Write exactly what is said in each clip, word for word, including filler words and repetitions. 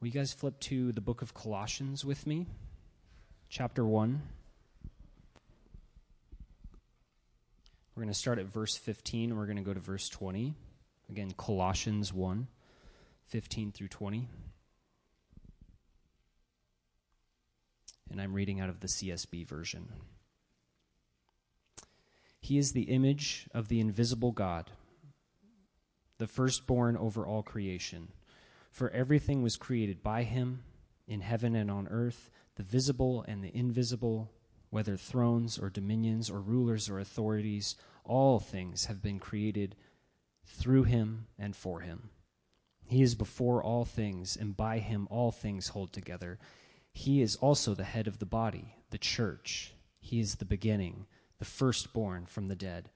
Will you guys flip to the book of Colossians with me? Chapter one. We're going to start at verse fifteen, and we're going to go to verse twenty. Again, Colossians one, fifteen through twenty. And I'm reading out of the C S B version. He is the image of the invisible God, the firstborn over all creation. For everything was created by him, in heaven and on earth, the visible and the invisible, whether thrones or dominions or rulers or authorities, all things have been created through him and for him. He is before all things, and by him all things hold together. He is also the head of the body, the church. He is the beginning, the firstborn from the dead,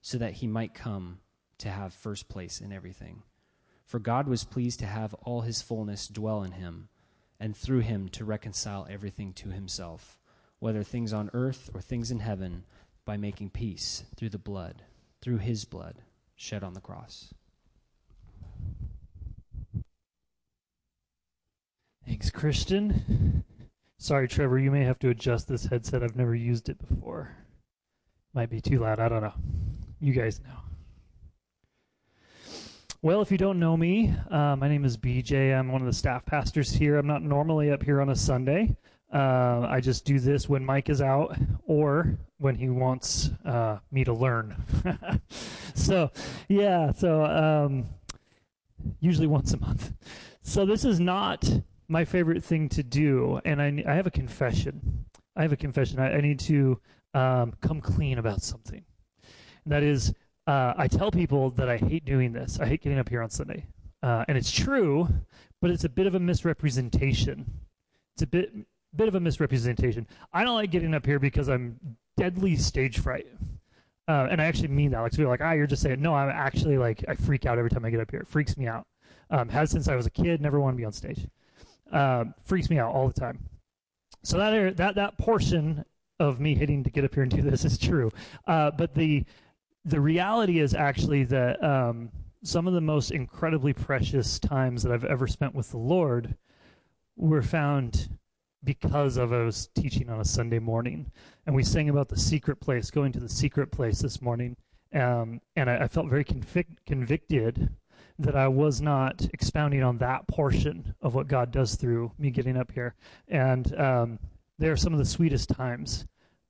so that he might come to have first place in everything. For God was pleased to have all his fullness dwell in him, and through him to reconcile everything to himself, whether things on earth or things in heaven, by making peace through the blood, through his blood shed on the cross. Thanks, Christian. Sorry, Trevor, you may have to adjust this headset. I've never used it before. Might be too loud. I don't know. You guys know. Well, if you don't know me, uh, my name is B J. I'm one of the staff pastors here. I'm not normally up here on a Sunday. Uh, I just do this when Mike is out or when he wants uh, me to learn. So, yeah, so um, usually once a month. So this is not my favorite thing to do, and I, I have a confession. I have a confession. I, I need to um, come clean about something, and that is Uh, I tell people that I hate doing this. I hate getting up here on Sunday. Uh, and it's true, but it's a bit of a misrepresentation. It's a bit bit of a misrepresentation. I don't like getting up here because I'm deadly stage fright. Uh, and I actually mean that. Like, so people are like, ah, you're just saying, no, I'm actually like, I freak out every time I get up here. It freaks me out. Um, has since I was a kid, never want to be on stage. Uh, freaks me out all the time. So that, that, that portion of me hating to get up here and do this is true. Uh, but the... The reality is actually that um, some of the most incredibly precious times that I've ever spent with the Lord were found because of I was teaching on a Sunday morning. And we sang about the secret place, going to the secret place this morning. Um, and I, I felt very convic- convicted that I was not expounding on that portion of what God does through me getting up here. And um, they are some of the sweetest times,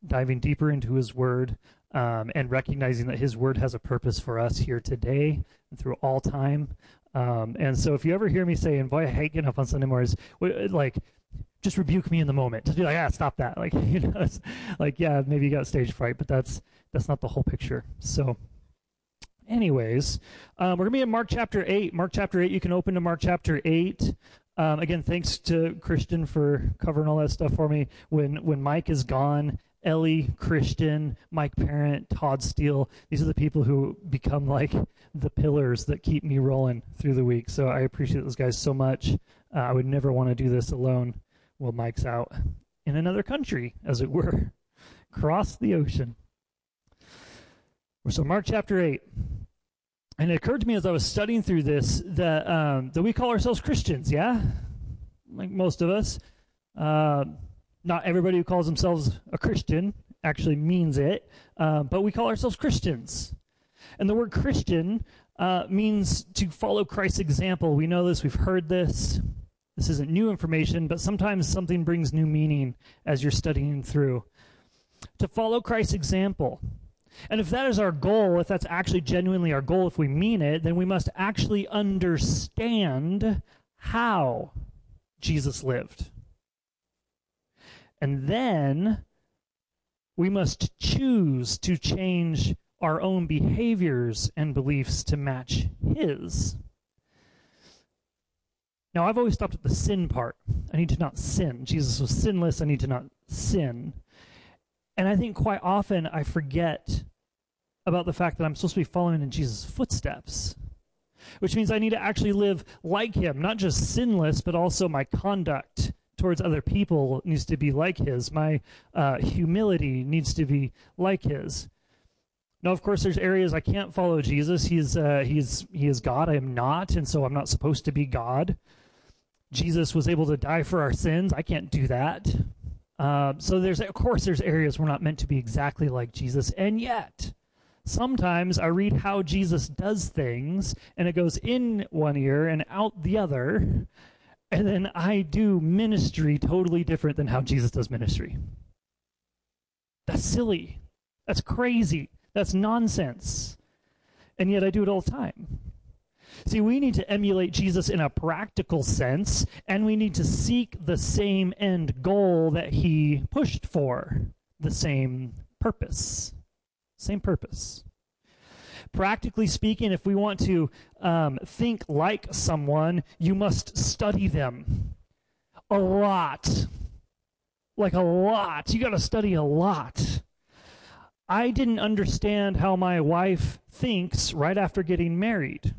diving deeper into his word, Um, and recognizing that his word has a purpose for us here today and through all time. Um, and so if you ever hear me say, and boy, I hate getting up on Sunday mornings, like, just rebuke me in the moment. Just be like, ah, stop that. Like, you know, it's like, yeah, maybe you got stage fright, but that's that's not the whole picture. So anyways, um, we're going to be in Mark chapter eight. Mark chapter eight, you can open to Mark chapter eight. Um, again, thanks to Christian for covering all that stuff for me. When, when Mike is gone, Ellie, Christian, Mike Parent, Todd Steele, these are the people who become like the pillars that keep me rolling through the week. So I appreciate those guys so much. Uh, I would never want to do this alone while Mike's out in another country, as it were, across the ocean. So Mark chapter eight. And it occurred to me as I was studying through this that um, that we call ourselves Christians, yeah? Like most of us. Uh, Not everybody who calls themselves a Christian actually means it, uh, but we call ourselves Christians. And the word Christian uh, means to follow Christ's example. We know this. We've heard this. This isn't new information, but sometimes something brings new meaning as you're studying through. To follow Christ's example. And if that is our goal, if that's actually genuinely our goal, if we mean it, then we must actually understand how Jesus lived. And then we must choose to change our own behaviors and beliefs to match his. Now, I've always stopped at the sin part. I need to not sin. Jesus was sinless. I need to not sin. And I think quite often I forget about the fact that I'm supposed to be following in Jesus' footsteps, which means I need to actually live like him, not just sinless, but also my conduct towards other people needs to be like his. My uh, humility needs to be like his. Now, of course, there's areas I can't follow Jesus. He is, uh, he is, he is God. I am not, and so I'm not supposed to be God. Jesus was able to die for our sins. I can't do that. Uh, so there's, of course, there's areas we're not meant to be exactly like Jesus. And yet, sometimes I read how Jesus does things, and it goes in one ear and out the other, and then I do ministry totally different than how Jesus does ministry. That's silly. That's crazy. That's nonsense. And yet I do it all the time. See, we need to emulate Jesus in a practical sense, and we need to seek the same end goal that he pushed for, the same purpose. Same purpose. Practically speaking, if we want to um, think like someone, you must study them a lot. Like a lot. You got to study a lot. I didn't understand how my wife thinks right after getting married.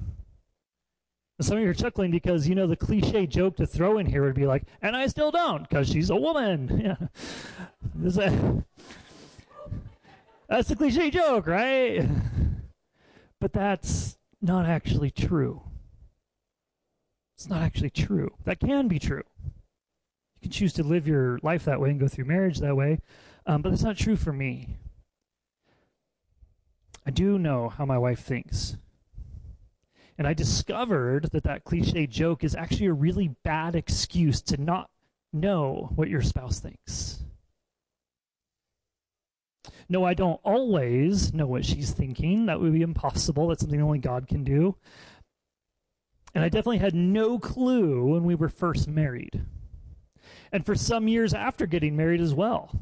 Some of you are chuckling because, you know, the cliche joke to throw in here would be like, and I still don't, because she's a woman. Yeah. Is that, that's the cliche joke, right? But that's not actually true. It's not actually true. That can be true. You can choose to live your life that way and go through marriage that way, um, but that's not true for me. I do know how my wife thinks. And I discovered that that cliche joke is actually a really bad excuse to not know what your spouse thinks. No, I don't always know what she's thinking. That would be impossible. That's something only God can do. And I definitely had no clue when we were first married. And for some years after getting married as well.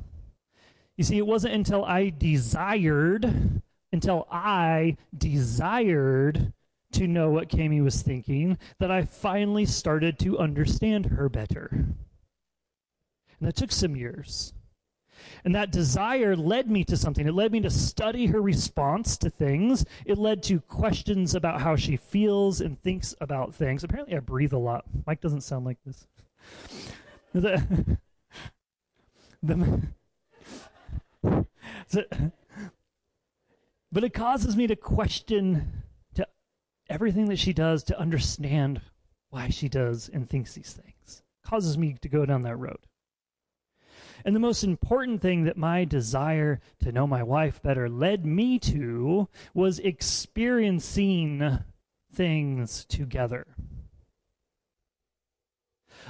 You see, it wasn't until I desired, until I desired... to know what Kami was thinking, that I finally started to understand her better. And that took some years. And that desire led me to something. It led me to study her response to things. It led to questions about how she feels and thinks about things. Apparently I breathe a lot. Mike doesn't sound like this. the, the, the, but it causes me to question everything that she does, to understand why she does and thinks these things. Causes me to go down that road. And the most important thing that my desire to know my wife better led me to was experiencing things together.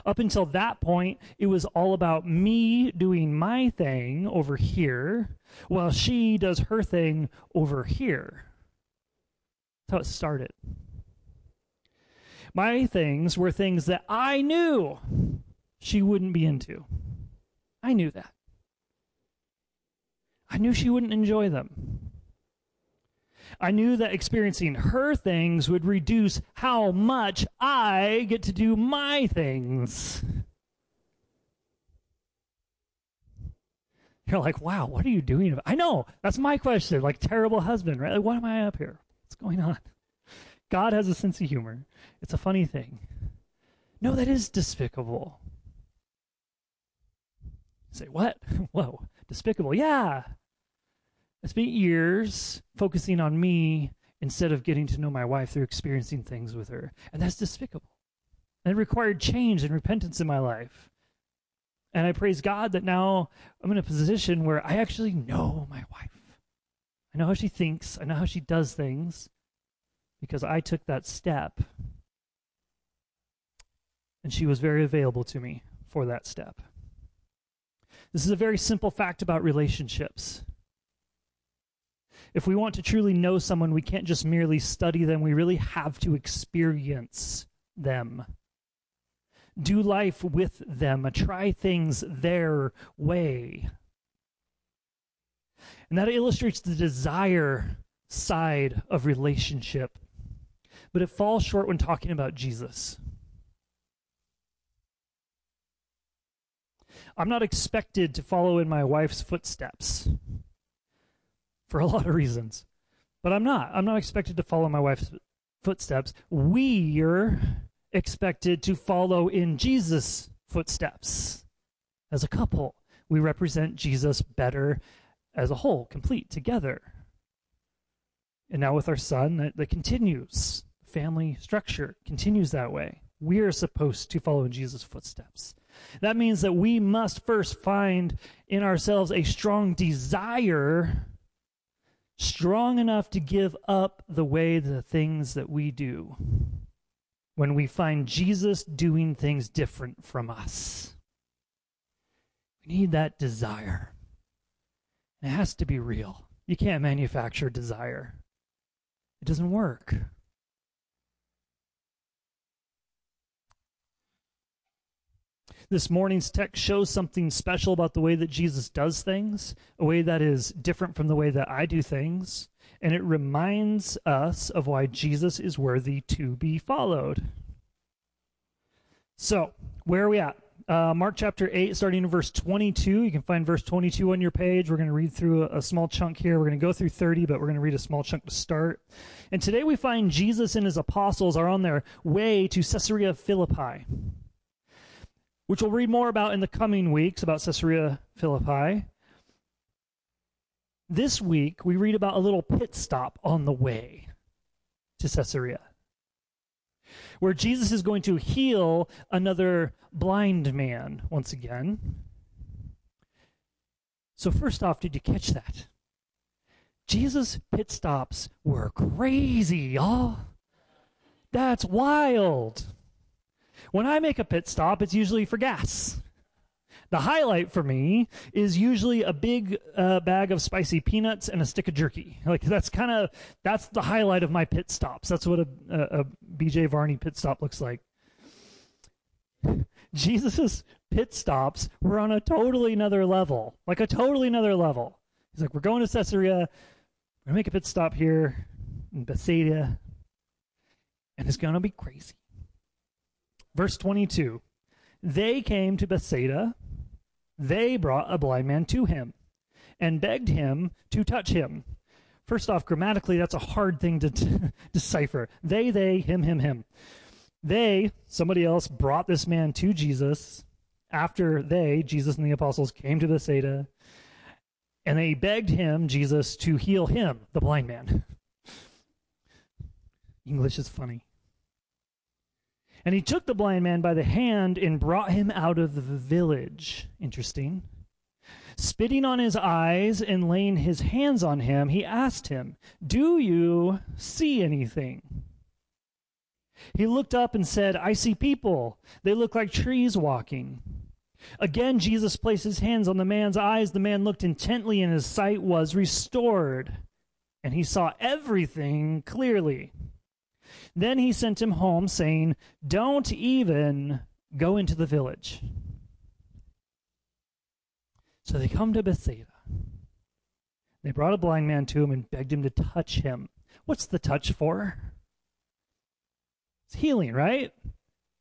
Up until that point, it was all about me doing my thing over here, while she does her thing over here. That's how it started. My things were things that I knew she wouldn't be into. I knew that. I knew she wouldn't enjoy them. I knew that experiencing her things would reduce how much I get to do my things. You're like, wow, what are you doing about? I know, that's my question, like terrible husband, right? Like, why am I up here? Going on. God has a sense of humor. It's a funny thing. No, that is despicable. You say, what? Whoa, despicable. Yeah. I spent years focusing on me instead of getting to know my wife through experiencing things with her. And that's despicable. And it required change and repentance in my life. And I praise God that now I'm in a position where I actually know my wife. I know how she thinks. I know how she does things because I took that step. And she was very available to me for that step. This is a very simple fact about relationships. If we want to truly know someone, we can't just merely study them. We really have to experience them. Do life with them. Try things their way. And that illustrates the desire side of relationship. But it falls short when talking about Jesus. I'm not expected to follow in my wife's footsteps for a lot of reasons. But I'm not. I'm not expected to follow my wife's footsteps. We're expected to follow in Jesus' footsteps. As a couple, we represent Jesus better as a whole, complete, together. And now with our son, that, that continues. Family structure continues that way. We are supposed to follow in Jesus' footsteps. That means that we must first find in ourselves a strong desire, strong enough to give up the way the things that we do when we find Jesus doing things different from us. We need that desire. And it has to be real. You can't manufacture desire. It doesn't work. This morning's text shows something special about the way that Jesus does things, a way that is different from the way that I do things, and it reminds us of why Jesus is worthy to be followed. So, where are we at? Uh, Mark chapter eight, starting in verse twenty-two. You can find verse twenty-two on your page. We're going to read through a, a small chunk here. We're going to go through thirty, but we're going to read a small chunk to start. And today we find Jesus and his apostles are on their way to Caesarea Philippi, which we'll read more about in the coming weeks, about Caesarea Philippi. This week, we read about a little pit stop on the way to Caesarea, where Jesus is going to heal another blind man once again. So first off, did you catch that? Jesus' pit stops were crazy, y'all. That's wild. When I make a pit stop, it's usually for gas. The highlight for me is usually a big uh, bag of spicy peanuts and a stick of jerky. Like that's kind of that's the highlight of my pit stops. That's what a, a, a B J Varney pit stop looks like. Jesus's pit stops were on a totally another level, like a totally another level. He's like, we're going to Caesarea, we're gonna make a pit stop here in Bethsaida, and it's gonna be crazy. Verse twenty-two, they came to Bethsaida, they brought a blind man to him, and begged him to touch him. First off, grammatically, that's a hard thing to t- decipher. They, they, him, him, him. They, somebody else, brought this man to Jesus after they, Jesus and the apostles, came to Bethsaida, and they begged him, Jesus, to heal him, the blind man. English is funny. And he took the blind man by the hand and brought him out of the village. Interesting. Spitting on his eyes and laying his hands on him, he asked him, "Do you see anything?" He looked up and said, "I see people. They look like trees walking." Again, Jesus placed his hands on the man's eyes. The man looked intently and his sight was restored. And he saw everything clearly. Then he sent him home, saying, "Don't even go into the village." So they come to Bethsaida. They brought a blind man to him and begged him to touch him. What's the touch for? It's healing, right?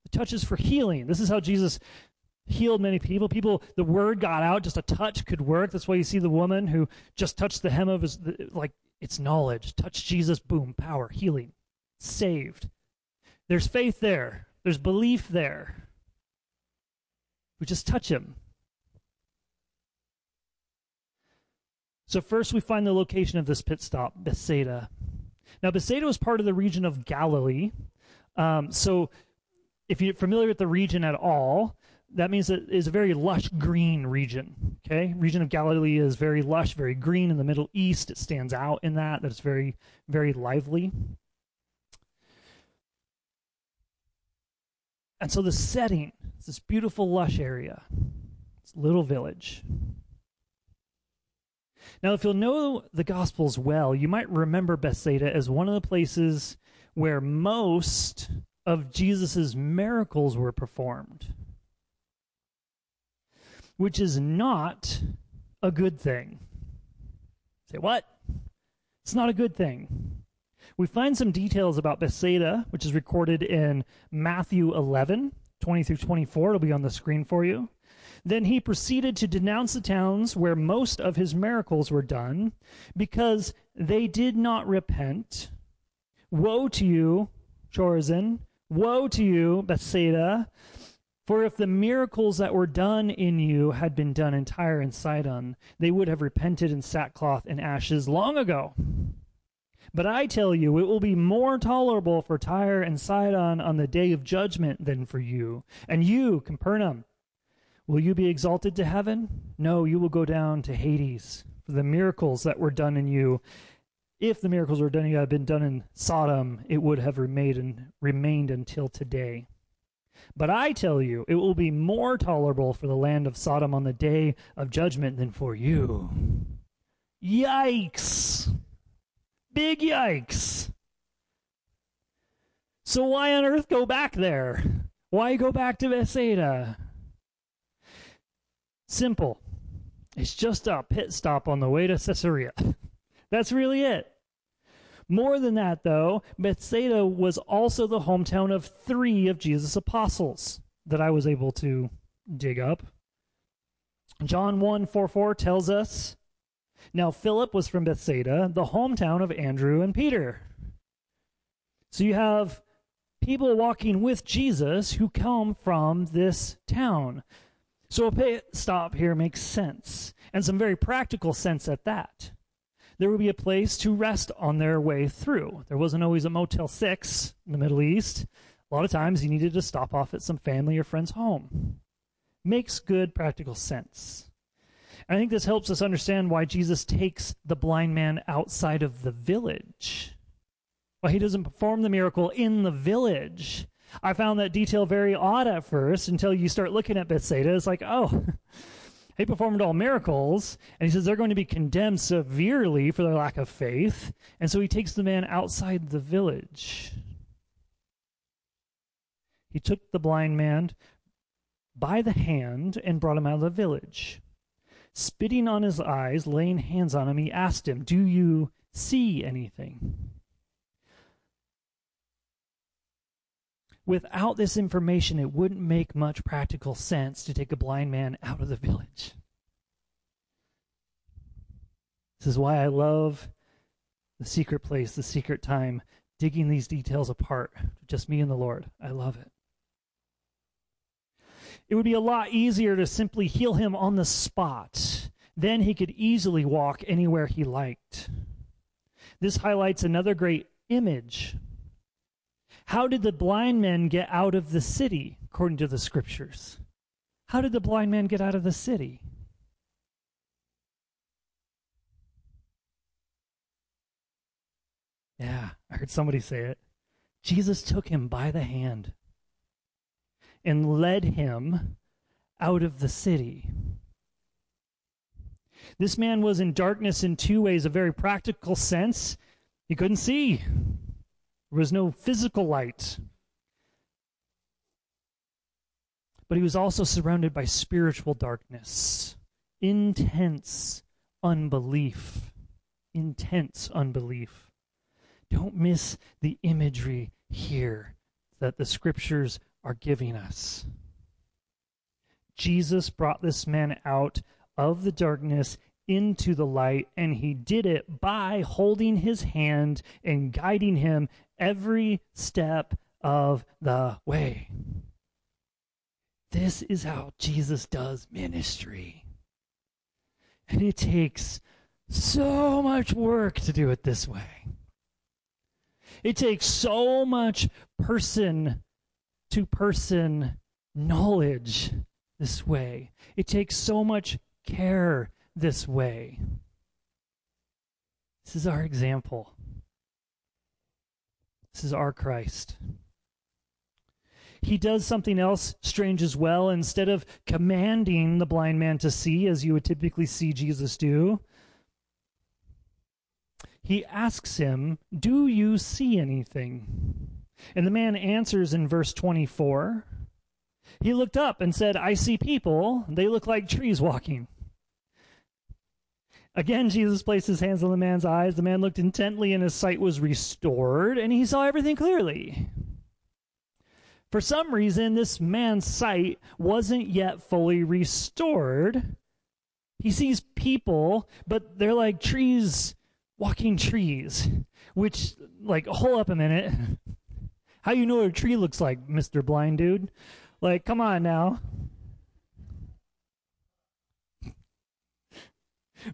The touch is for healing. This is how Jesus healed many people. People, the word got out, just a touch could work. That's why you see the woman who just touched the hem of his, like, it's knowledge. Touch Jesus, boom, power, healing. Saved. There's faith there. There's belief there. We just touch him. So first we find the location of this pit stop, Bethsaida. Now Bethsaida was part of the region of Galilee. Um, so if you're familiar with the region at all, that means it is a very lush green region. Okay? Region of Galilee is very lush, very green. In the Middle East, it stands out in that. That's very, very lively. And so the setting is this beautiful, lush area, this little village. Now, if you'll know the Gospels well, you might remember Bethsaida as one of the places where most of Jesus' miracles were performed, which is not a good thing. Say, what? It's not a good thing. We find some details about Bethsaida, which is recorded in Matthew eleven, twenty through twenty-four. It'll be on the screen for you. Then he proceeded to denounce the towns where most of his miracles were done because they did not repent. Woe to you, Chorazin. Woe to you, Bethsaida. For if the miracles that were done in you had been done in Tyre and Sidon, they would have repented in sackcloth and ashes long ago. But I tell you, it will be more tolerable for Tyre and Sidon on the day of judgment than for you. And you, Capernaum, will you be exalted to heaven? No, you will go down to Hades. For the miracles that were done in you, if the miracles were done in you had been done in Sodom, it would have remained, and remained until today. But I tell you, it will be more tolerable for the land of Sodom on the day of judgment than for you. Yikes! Big yikes! So why on earth go back there? Why go back to Bethsaida? Simple. It's just a pit stop on the way to Caesarea. That's really it. More than that, though, Bethsaida was also the hometown of three of Jesus' apostles that I was able to dig up. John one four four tells us, now Philip was from Bethsaida, the hometown of Andrew and Peter. So you have people walking with Jesus who come from this town. So a pit stop here makes sense, and some very practical sense at that. There would be a place to rest on their way through. There wasn't always a Motel six in the Middle East. A lot of times you needed to stop off at some family or friend's home. Makes good practical sense. And I think this helps us understand why Jesus takes the blind man outside of the village. Why he doesn't perform the miracle in the village. I found that detail very odd at first until you start looking at Bethsaida. It's like, oh, he performed all miracles, and he says they're going to be condemned severely for their lack of faith, and so he takes the man outside the village. He took the blind man by the hand and brought him out of the village. Spitting on his eyes, laying hands on him, he asked him, "Do you see anything?" Without this information, it wouldn't make much practical sense to take a blind man out of the village. This is why I love the secret place, the secret time, digging these details apart. Just me and the Lord. I love it. It would be a lot easier to simply heal him on the spot. Then he could easily walk anywhere he liked. This highlights another great image. How did the blind men get out of the city, according to the scriptures? How did the blind man get out of the city? Yeah, I heard somebody say it. Jesus took him by the hand and led him out of the city. This man was in darkness in two ways, a very practical sense. He couldn't see. There was no physical light. But he was also surrounded by spiritual darkness. Intense unbelief. Intense unbelief. Don't miss the imagery here that the scriptures are giving us. Jesus brought this man out of the darkness into the light, and he did it by holding his hand and guiding him every step of the way. This is how Jesus does ministry. And it takes so much work to do it this way. It takes so much person-to-person knowledge this way. It takes so much care this way. This is our example. This is our Christ. He does something else strange as well. Instead of commanding the blind man to see, as you would typically see Jesus do, he asks him, "Do you see anything?" And the man answers in verse twenty-four. He looked up and said, "I see people. They look like trees walking." Again, Jesus placed his hands on the man's eyes. The man looked intently, and his sight was restored, and he saw everything clearly. For some reason, this man's sight wasn't yet fully restored. He sees people, but they're like trees, walking trees, which, like, hold up a minute. How you know what a tree looks like, Mister Blind Dude? Like, come on now.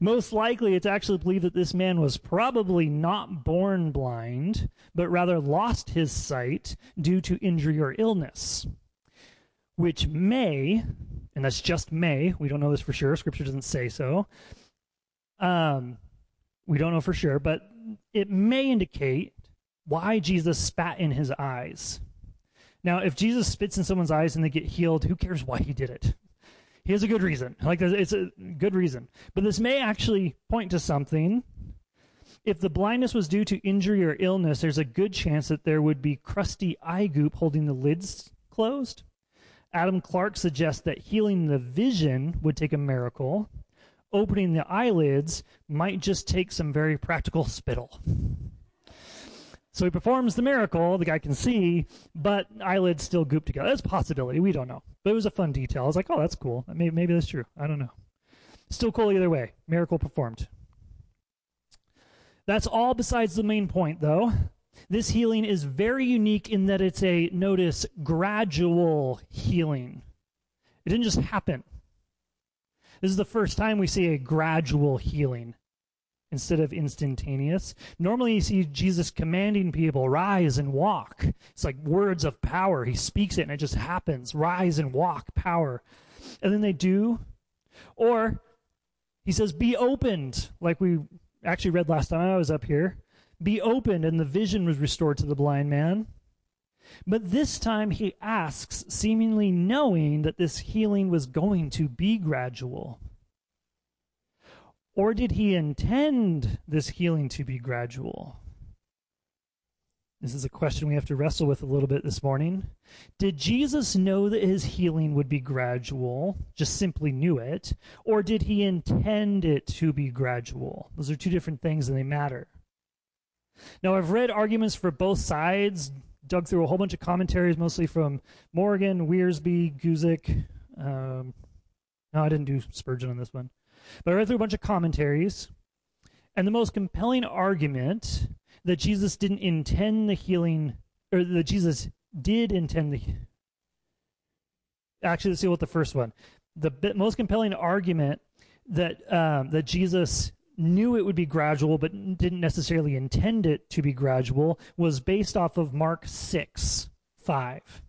Most likely, it's actually believed that this man was probably not born blind, but rather lost his sight due to injury or illness, which may, and that's just may, we don't know this for sure, Scripture doesn't say so, um, we don't know for sure, but it may indicate why Jesus spat in his eyes. Now, if Jesus spits in someone's eyes and they get healed, who cares why he did it? He has a good reason. Like, it's a good reason. But this may actually point to something. If the blindness was due to injury or illness, there's a good chance that there would be crusty eye goop holding the lids closed. Adam Clark suggests that healing the vision would take a miracle. Opening the eyelids might just take some very practical spittle. So he performs the miracle, the guy can see, but eyelids still goop together. That's a possibility, we don't know. But it was a fun detail. I was like, oh, that's cool. Maybe, maybe that's true. I don't know. Still cool either way. Miracle performed. That's all besides the main point, though. This healing is very unique in that it's a, notice, gradual healing. It didn't just happen. This is the first time we see a gradual healing instead of instantaneous. Normally you see Jesus commanding people, rise and walk. It's like words of power. He speaks it and it just happens. Rise and walk, power. And then they do. Or he says, be opened, like we actually read last time I was up here. Be opened, and the vision was restored to the blind man. But this time he asks, seemingly knowing that this healing was going to be gradual. Or did he intend this healing to be gradual? This is a question we have to wrestle with a little bit this morning. Did Jesus know that his healing would be gradual, just simply knew it, or did he intend it to be gradual? Those are two different things and they matter. Now, I've read arguments for both sides, dug through a whole bunch of commentaries, mostly from Morgan, Wearsby, Guzik. Um, no, I didn't do Spurgeon on this one. But I read through a bunch of commentaries, and the most compelling argument that Jesus didn't intend the healing, or that Jesus did intend the... Actually, let's deal with the first one. The bit, most compelling argument that um, that Jesus knew it would be gradual but didn't necessarily intend it to be gradual was based off of Mark six, five.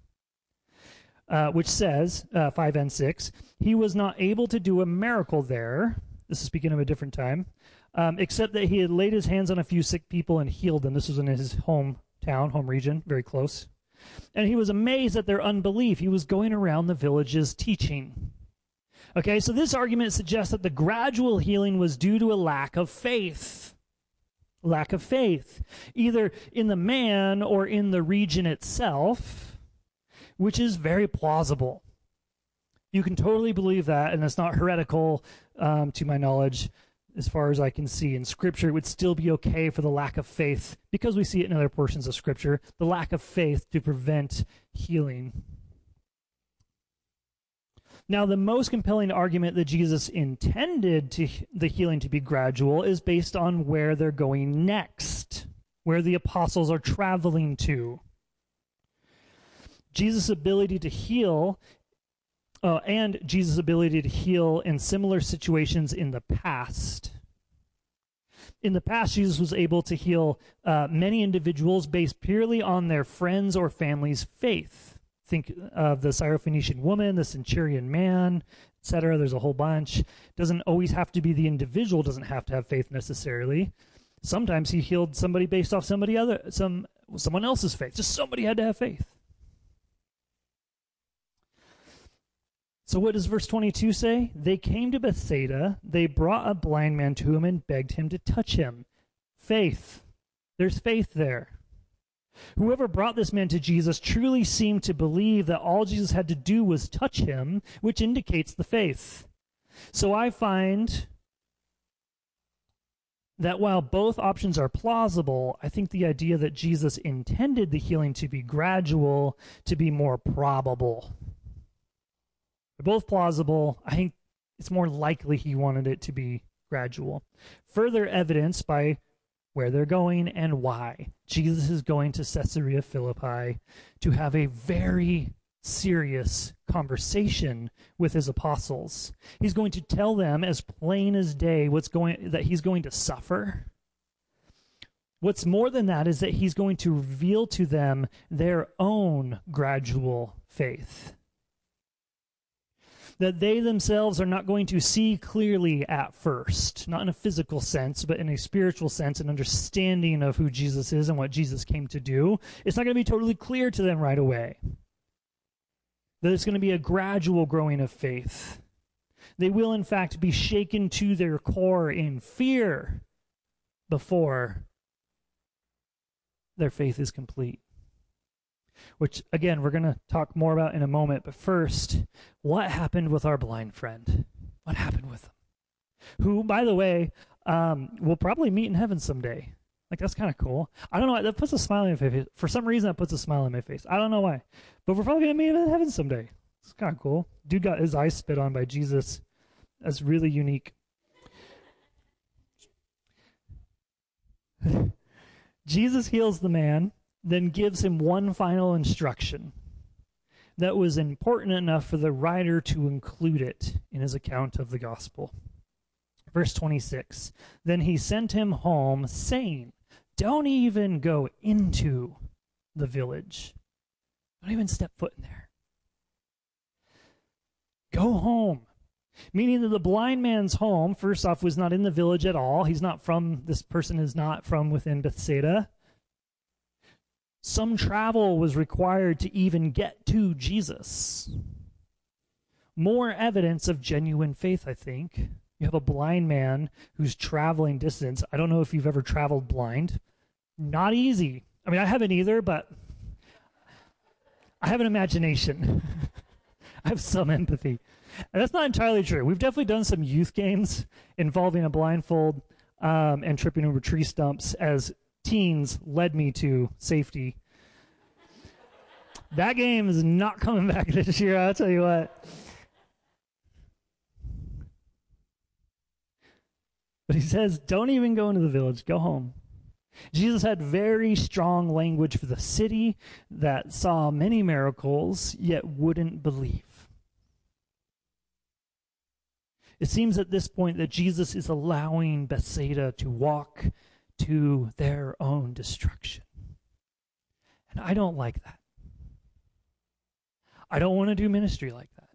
Uh, which says, uh, five and six, he was not able to do a miracle there, this is speaking of a different time, um, except that he had laid his hands on a few sick people and healed them. This was in his hometown, home region, very close. And he was amazed at their unbelief. He was going around the villages teaching. Okay, so this argument suggests that the gradual healing was due to a lack of faith. Lack of faith, either in the man or in the region itself, which is very plausible. You can totally believe that, and it's not heretical, um, to my knowledge, as far as I can see. In Scripture, it would still be okay for the lack of faith, because we see it in other portions of Scripture, the lack of faith to prevent healing. Now, the most compelling argument that Jesus intended to the healing to be gradual is based on where they're going next, where the apostles are traveling to. Jesus' ability to heal, uh, and Jesus' ability to heal in similar situations in the past. In the past, Jesus was able to heal uh, many individuals based purely on their friends' or family's faith. Think of the Syrophoenician woman, the Centurion man, et cetera. There's a whole bunch. Doesn't always have to be the individual, doesn't have to have faith necessarily. Sometimes he healed somebody based off somebody other, some someone else's faith. Just somebody had to have faith. So what does verse twenty-two say? They came to Bethsaida. They brought a blind man to him and begged him to touch him. Faith. There's faith there. Whoever brought this man to Jesus truly seemed to believe that all Jesus had to do was touch him, which indicates the faith. So I find that while both options are plausible, I think the idea that Jesus intended the healing to be gradual to be more probable. They're both plausible. I think it's more likely he wanted it to be gradual. Further evidence by where they're going and why. Jesus is going to Caesarea Philippi to have a very serious conversation with his apostles. He's going to tell them as plain as day what's going that he's going to suffer. What's more than that is that he's going to reveal to them their own gradual faith. That they themselves are not going to see clearly at first, not in a physical sense, but in a spiritual sense, an understanding of who Jesus is and what Jesus came to do. It's not going to be totally clear to them right away. That it's going to be a gradual growing of faith. They will, in fact, be shaken to their core in fear before their faith is complete. Which, again, we're going to talk more about in a moment. But first, what happened with our blind friend? What happened with him? Who, by the way, um, will probably meet in heaven someday. Like, that's kind of cool. I don't know why. That puts a smile on my face. For some reason, that puts a smile on my face. I don't know why. But we're probably going to meet in heaven someday. It's kind of cool. Dude got his eyes spit on by Jesus. That's really unique. Jesus heals the man, then gives him one final instruction that was important enough for the writer to include it in his account of the gospel. Verse twenty-six, then he sent him home, saying, don't even go into the village. Don't even step foot in there. Go home. Meaning that the blind man's home, first off, was not in the village at all. He's not from, this person is not from within Bethsaida. Some travel was required to even get to Jesus. More evidence of genuine faith, I think. You have a blind man who's traveling distance. I don't know if you've ever traveled blind. Not easy. I mean, I haven't either, but I have an imagination. I have some empathy. And that's not entirely true. We've definitely done some youth games involving a blindfold um, and tripping over tree stumps as teens led me to safety. That game is not coming back this year, I'll tell you what. But he says, don't even go into the village, go home. Jesus had very strong language for the city that saw many miracles, yet wouldn't believe. It seems at this point that Jesus is allowing Bethsaida to walk to their own destruction. And I don't like that. I don't want to do ministry like that.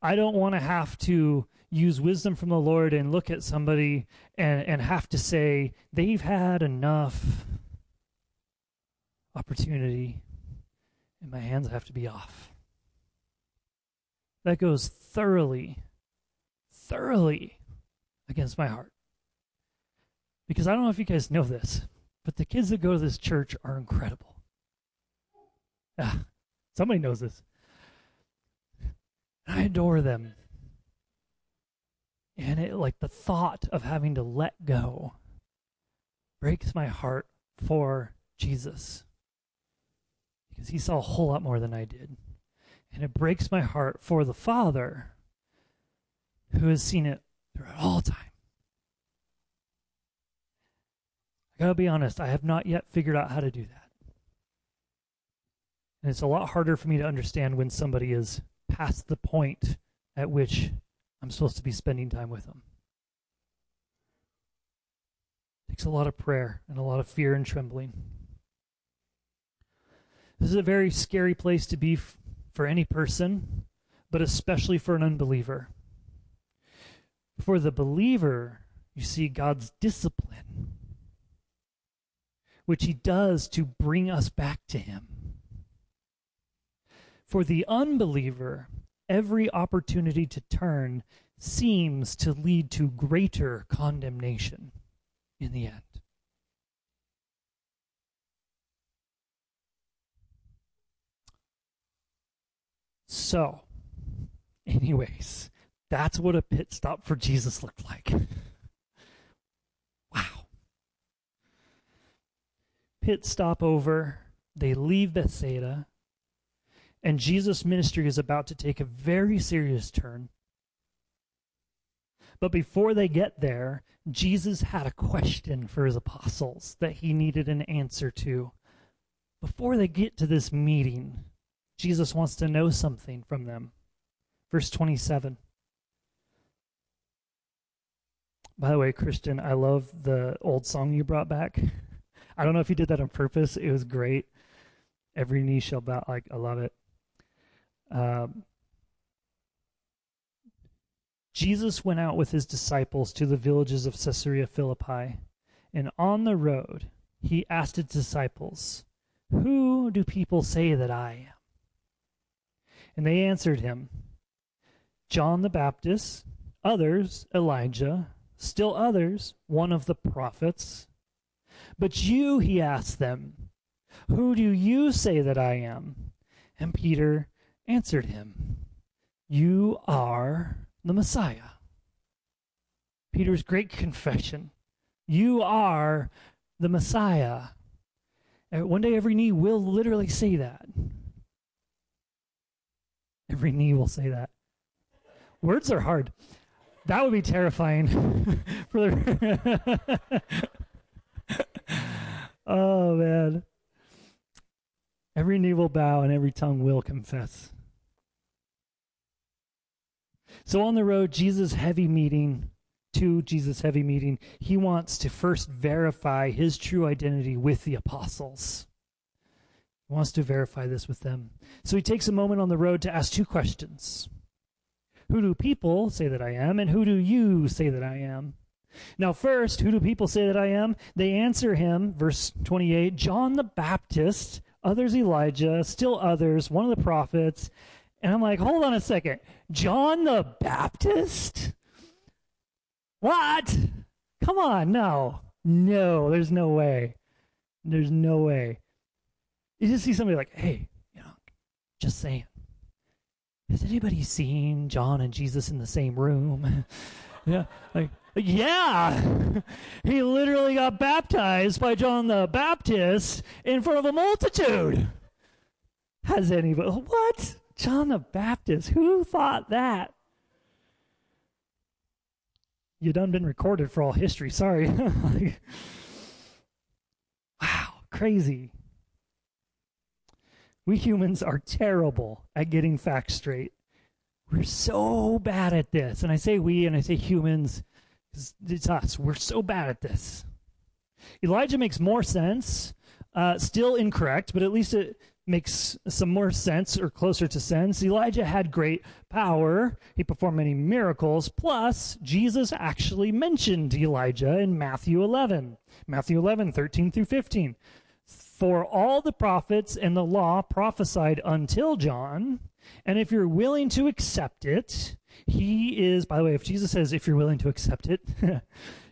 I don't want to have to use wisdom from the Lord and look at somebody and, and have to say, they've had enough opportunity and my hands have to be off. That goes thoroughly, thoroughly against my heart. Because I don't know if you guys know this, but the kids that go to this church are incredible. Ah, somebody knows this. I adore them. And it, like, the thought of having to let go breaks my heart for Jesus. Because he saw a whole lot more than I did. And it breaks my heart for the Father who has seen it throughout all time. I gotta be honest, I have not yet figured out how to do that. And it's a lot harder for me to understand when somebody is past the point at which I'm supposed to be spending time with them. It takes a lot of prayer and a lot of fear and trembling. This is a very scary place to be f- for any person, but especially for an unbeliever. For the believer, you see God's discipline, which he does to bring us back to him. For the unbeliever, every opportunity to turn seems to lead to greater condemnation in the end. So, anyways, that's what a pit stop for Jesus looked like. Wow. Pit stop over, they leave Bethsaida, and Jesus' ministry is about to take a very serious turn. But before they get there, Jesus had a question for his apostles that he needed an answer to. Before they get to this meeting, Jesus wants to know something from them. Verse twenty-seven. By the way, Christian, I love the old song you brought back. I don't know if you did that on purpose. It was great. Every knee shall bow. Like, I love it. Um, Jesus went out with his disciples to the villages of Caesarea Philippi, and on the road he asked his disciples, "Who do people say that I am?" And they answered him, "John the Baptist, others, Elijah, still others, one of the prophets." "But you," he asked them, "who do you say that I am?" And Peter answered him, "You are the Messiah." Peter's great confession. You are the Messiah. And one day every knee will literally say that. Every knee will say that. Words are hard. That would be terrifying. For the oh, man. Every knee will bow and every tongue will confess. So on the road, Jesus' heavy meeting, to Jesus' heavy meeting, he wants to first verify his true identity with the apostles. He wants to verify this with them. So he takes a moment on the road to ask two questions. Who do people say that I am, and who do you say that I am? Now first, who do people say that I am? They answer him, verse twenty-eight, John the Baptist, others Elijah, still others, one of the prophets. And I'm like, hold on a second. John the Baptist? What? Come on, no. No, there's no way. There's no way. You just see somebody like, hey, you know, just saying. Has anybody seen John and Jesus in the same room? Yeah, like, yeah. He literally got baptized by John the Baptist in front of a multitude. Has anybody? What? John the Baptist? Who thought that? You done been recorded for all history. Sorry. Like, wow, crazy. We humans are terrible at getting facts straight. We're so bad at this. And I say we and I say humans. It's us. We're so bad at this. Elijah makes more sense. Uh, still incorrect, but at least it makes some more sense or closer to sense. Elijah had great power. He performed many miracles. Plus, Jesus actually mentioned Elijah in Matthew eleven. Matthew eleven, thirteen through fifteen. For all the prophets and the law prophesied until John, and if you're willing to accept it, he is, by the way, if Jesus says, if you're willing to accept it, you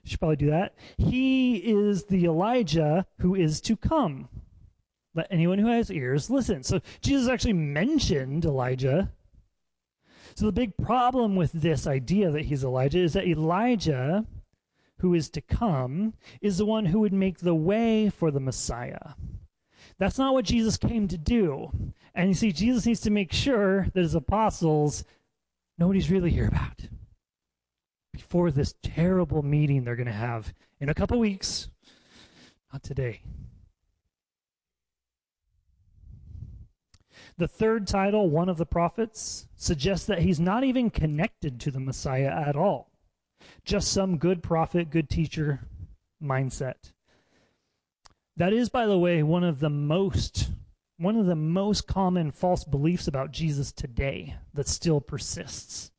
should probably do that. He is the Elijah who is to come. Let anyone who has ears listen. So Jesus actually mentioned Elijah. So the big problem with this idea that he's Elijah is that Elijah, who is to come, is the one who would make the way for the Messiah. That's not what Jesus came to do. And you see, Jesus needs to make sure that his apostles know what he's really here about before this terrible meeting they're going to have in a couple weeks. Not today. The third title, one of the prophets, suggests that he's not even connected to the Messiah at all. Just some good prophet, good teacher mindset. That is, by the way, one of the most one of the most common false beliefs about Jesus today that still persists.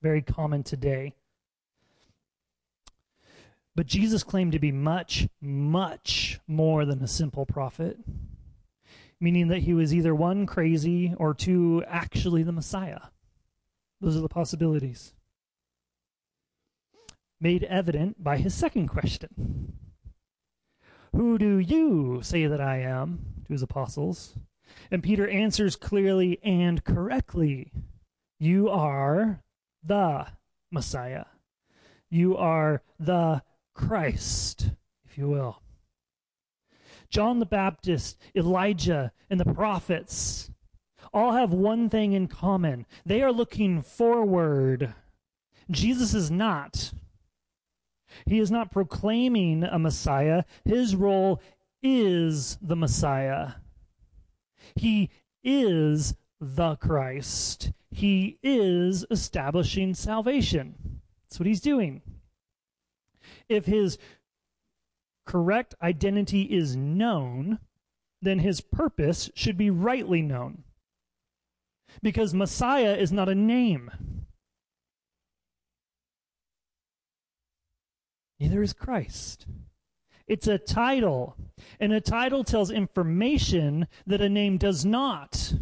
Very common today. But Jesus claimed to be much, much more than a simple prophet, meaning that he was either one, crazy, or two, actually the Messiah. Those are the possibilities. Made evident by his second question. Who do you say that I am? To his apostles. And Peter answers clearly and correctly. You are the Messiah. You are the Christ, if you will. John the Baptist, Elijah, and the prophets all have one thing in common. They are looking forward. Jesus is not. He is not proclaiming a Messiah. His role is the Messiah. He is the Christ. He is establishing salvation. That's what he's doing. If his correct identity is known, then his purpose should be rightly known. Because Messiah is not a name. Neither is Christ. It's a title. And a title tells information that a name does not.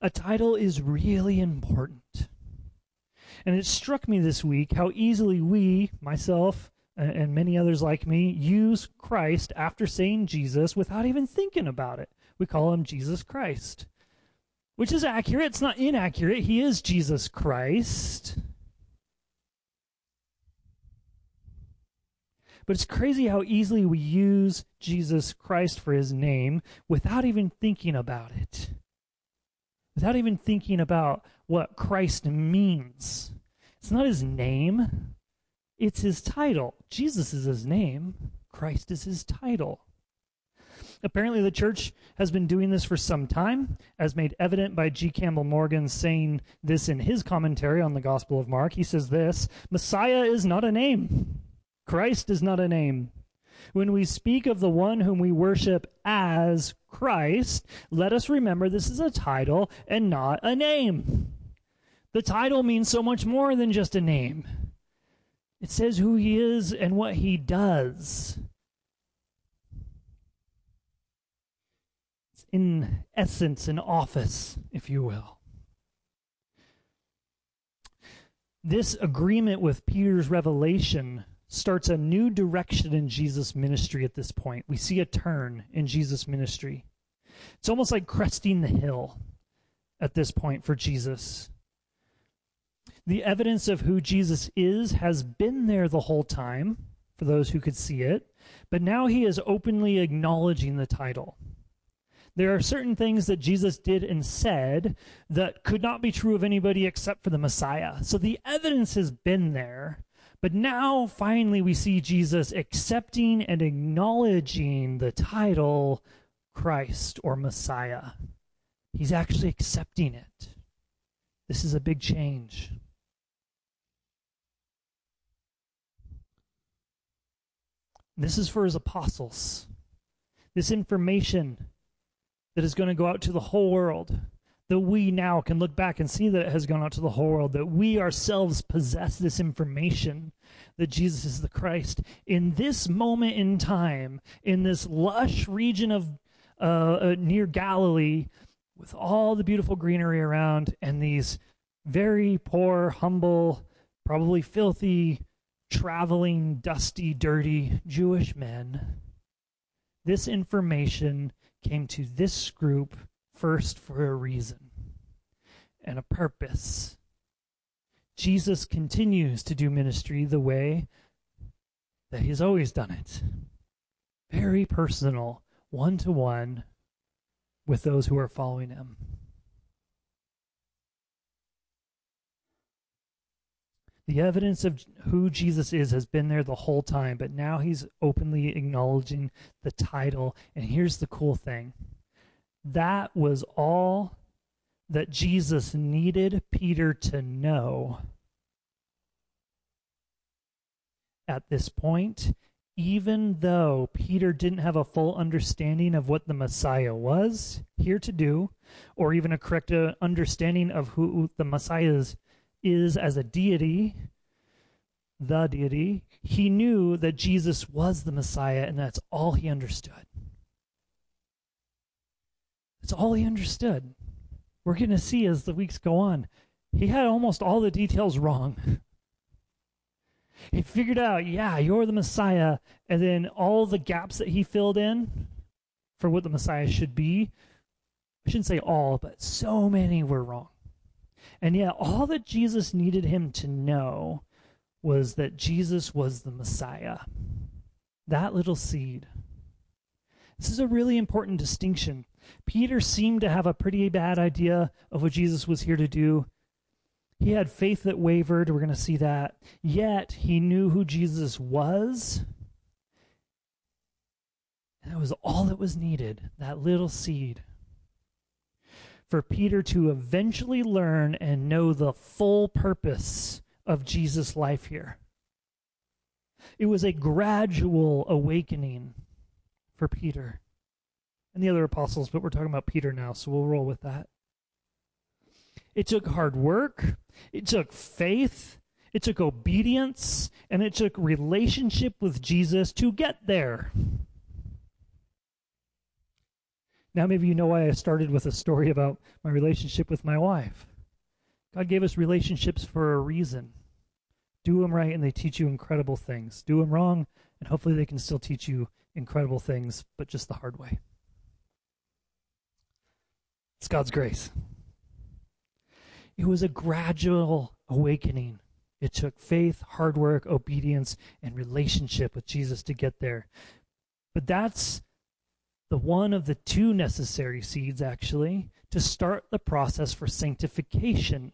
A title is really important. And it struck me this week how easily we, myself, and many others like me, use Christ after saying Jesus without even thinking about it. We call him Jesus Christ, which is accurate. It's not inaccurate. He is Jesus Christ. But it's crazy how easily we use Jesus Christ for his name without even thinking about it, without even thinking about what Christ means. It's not his name. It's his title. Jesus is his name. Christ is his title. Apparently, the church has been doing this for some time, as made evident by G. Campbell Morgan saying this in his commentary on the Gospel of Mark. He says this, Messiah is not a name. Christ is not a name. When we speak of the one whom we worship as Christ, let us remember this is a title and not a name. The title means so much more than just a name. It says who he is and what he does. It's in essence an office, if you will. This agreement with Peter's revelation starts a new direction in Jesus' ministry at this point. We see a turn in Jesus' ministry. It's almost like cresting the hill at this point for Jesus. The evidence of who Jesus is has been there the whole time for those who could see it, but now he is openly acknowledging the title. There are certain things that Jesus did and said that could not be true of anybody except for the Messiah. So the evidence has been there. But now, finally, we see Jesus accepting and acknowledging the title Christ or Messiah. He's actually accepting it. This is a big change. This is for his apostles. This information that is going to go out to the whole world, that we now can look back and see that it has gone out to the whole world, that we ourselves possess this information that Jesus is the Christ. In this moment in time, in this lush region of uh, uh, near Galilee, with all the beautiful greenery around and these very poor, humble, probably filthy, traveling, dusty, dirty Jewish men, this information came to this group first for a reason and a purpose. Jesus continues to do ministry the way that he's always done it. Very personal, one-to-one with those who are following him. The evidence of who Jesus is has been there the whole time, but now he's openly acknowledging the title. And here's the cool thing. That was all that Jesus needed Peter to know. At this point, even though Peter didn't have a full understanding of what the Messiah was here to do, or even a correct understanding of who the Messiah is, is as a deity, the deity, he knew that Jesus was the Messiah, and that's all he understood. That's all he understood. We're going to see as the weeks go on, he had almost all the details wrong. He figured out, yeah, you're the Messiah, and then all the gaps that he filled in for what the Messiah should be, I shouldn't say all, but so many were wrong. And yet, all that Jesus needed him to know was that Jesus was the Messiah. That little seed. This is a really important distinction. Peter seemed to have a pretty bad idea of what Jesus was here to do. He had faith that wavered. We're going to see that. Yet, he knew who Jesus was. And that was all that was needed, that little seed, for Peter to eventually learn and know the full purpose of Jesus' life here. It was a gradual awakening for Peter and the other apostles, but we're talking about Peter now, so we'll roll with that. It took hard work, it took faith, it took obedience, and it took relationship with Jesus to get there. Now maybe you know why I started with a story about my relationship with my wife. God gave us relationships for a reason. Do them right and they teach you incredible things. Do them wrong and hopefully they can still teach you incredible things, but just the hard way. It's God's grace. It was a gradual awakening. It took faith, hard work, obedience, and relationship with Jesus to get there. But that's the one of the two necessary seeds, actually, to start the process for sanctification.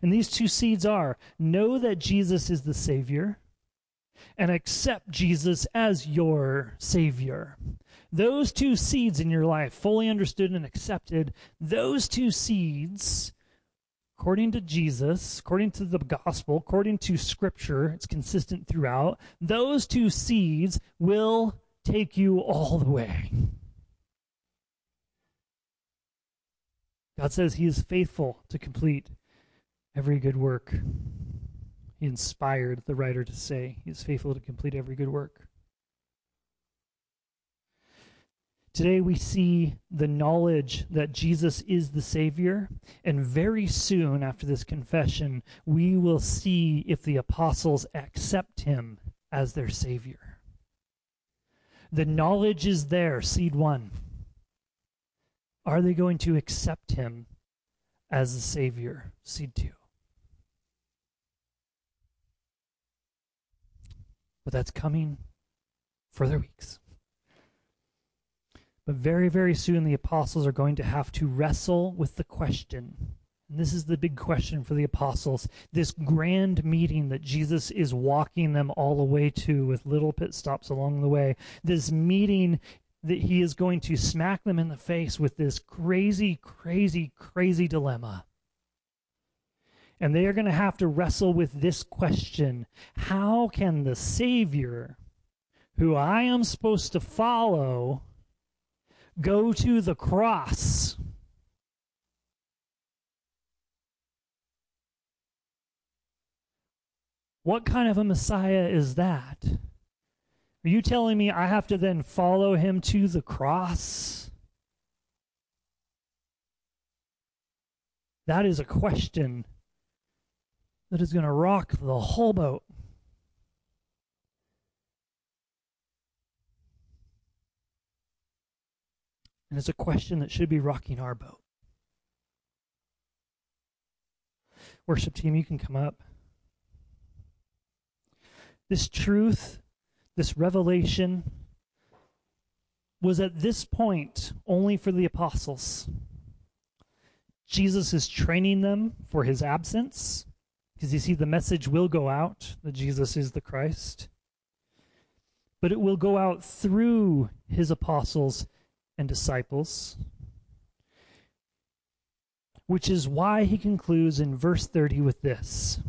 And these two seeds are, know that Jesus is the Savior, and accept Jesus as your Savior. Those two seeds in your life, fully understood and accepted, those two seeds, according to Jesus, according to the gospel, according to Scripture, it's consistent throughout, those two seeds will take you all the way. God says he is faithful to complete every good work. He inspired the writer to say he is faithful to complete every good work. Today we see the knowledge that Jesus is the Savior, and very soon after this confession, we will see if the apostles accept him as their Savior. The knowledge is there, seed one. Are they going to accept him as the Savior, seed two? But that's coming further weeks. But very, very soon the apostles are going to have to wrestle with the question. And this is the big question for the apostles, this grand meeting that Jesus is walking them all the way to with little pit stops along the way, this meeting that he is going to smack them in the face with this crazy, crazy, crazy dilemma. And they are going to have to wrestle with this question, how can the Savior, who I am supposed to follow, go to the cross? What kind of a Messiah is that? Are you telling me I have to then follow him to the cross? That is a question that is going to rock the whole boat. And it's a question that should be rocking our boat. Worship team, you can come up. This truth, this revelation, was at this point only for the apostles. Jesus is training them for his absence, because you see the message will go out, that Jesus is the Christ. But it will go out through his apostles and disciples, which is why he concludes in verse thirty with this.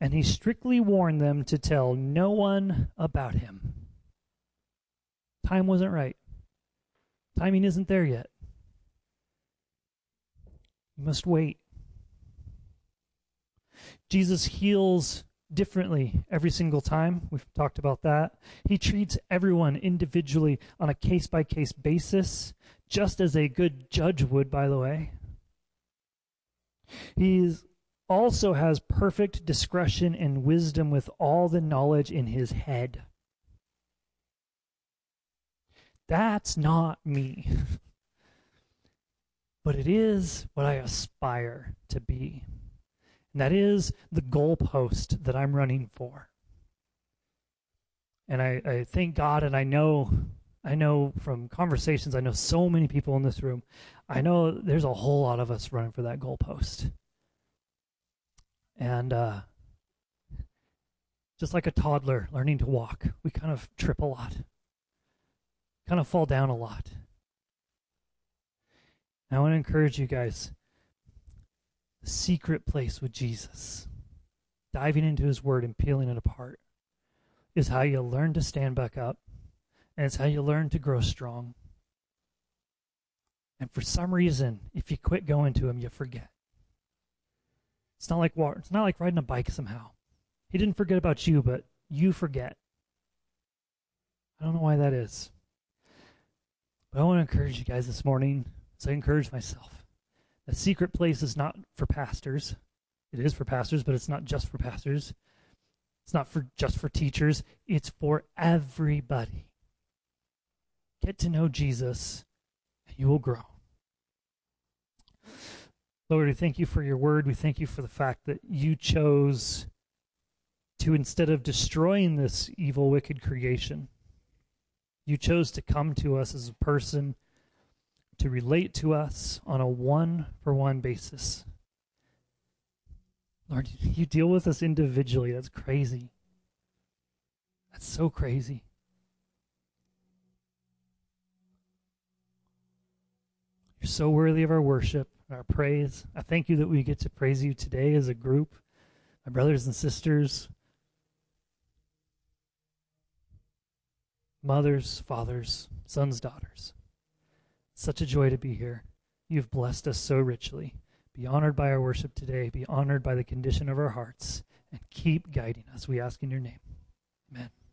And he strictly warned them to tell no one about him. Time wasn't right. Timing isn't there yet. You must wait. Jesus heals differently every single time. We've talked about that. He treats everyone individually on a case-by-case basis, just as a good judge would, by the way. He's also has perfect discretion and wisdom with all the knowledge in his head. That's not me. But it is what I aspire to be. And that is the goalpost that I'm running for. And I, I thank God, and I know, I know from conversations, I know so many people in this room, I know there's a whole lot of us running for that goalpost. And uh, just like a toddler learning to walk, we kind of trip a lot. kind of fall down a lot. I want to encourage you guys, the secret place with Jesus, diving into his word and peeling it apart, is how you learn to stand back up, and it's how you learn to grow strong. And for some reason, if you quit going to him, you forget. It's not like water. It's not like riding a bike somehow. He didn't forget about you, but you forget. I don't know why that is. But I want to encourage you guys this morning, as I encourage myself. The secret place is not for pastors. It is for pastors, but it's not just for pastors. It's not for just for teachers. It's for everybody. Get to know Jesus, and you will grow. Lord, we thank you for your word. We thank you for the fact that you chose to, instead of destroying this evil, wicked creation, you chose to come to us as a person, to relate to us on a one-for-one basis. Lord, you deal with us individually. That's crazy. That's so crazy. You're so worthy of our worship and our praise. I thank you that we get to praise you today as a group, my brothers and sisters, mothers, fathers, sons, daughters. It's such a joy to be here. You've blessed us so richly. Be honored by our worship today. Be honored by the condition of our hearts. And keep guiding us. We ask in your name. Amen.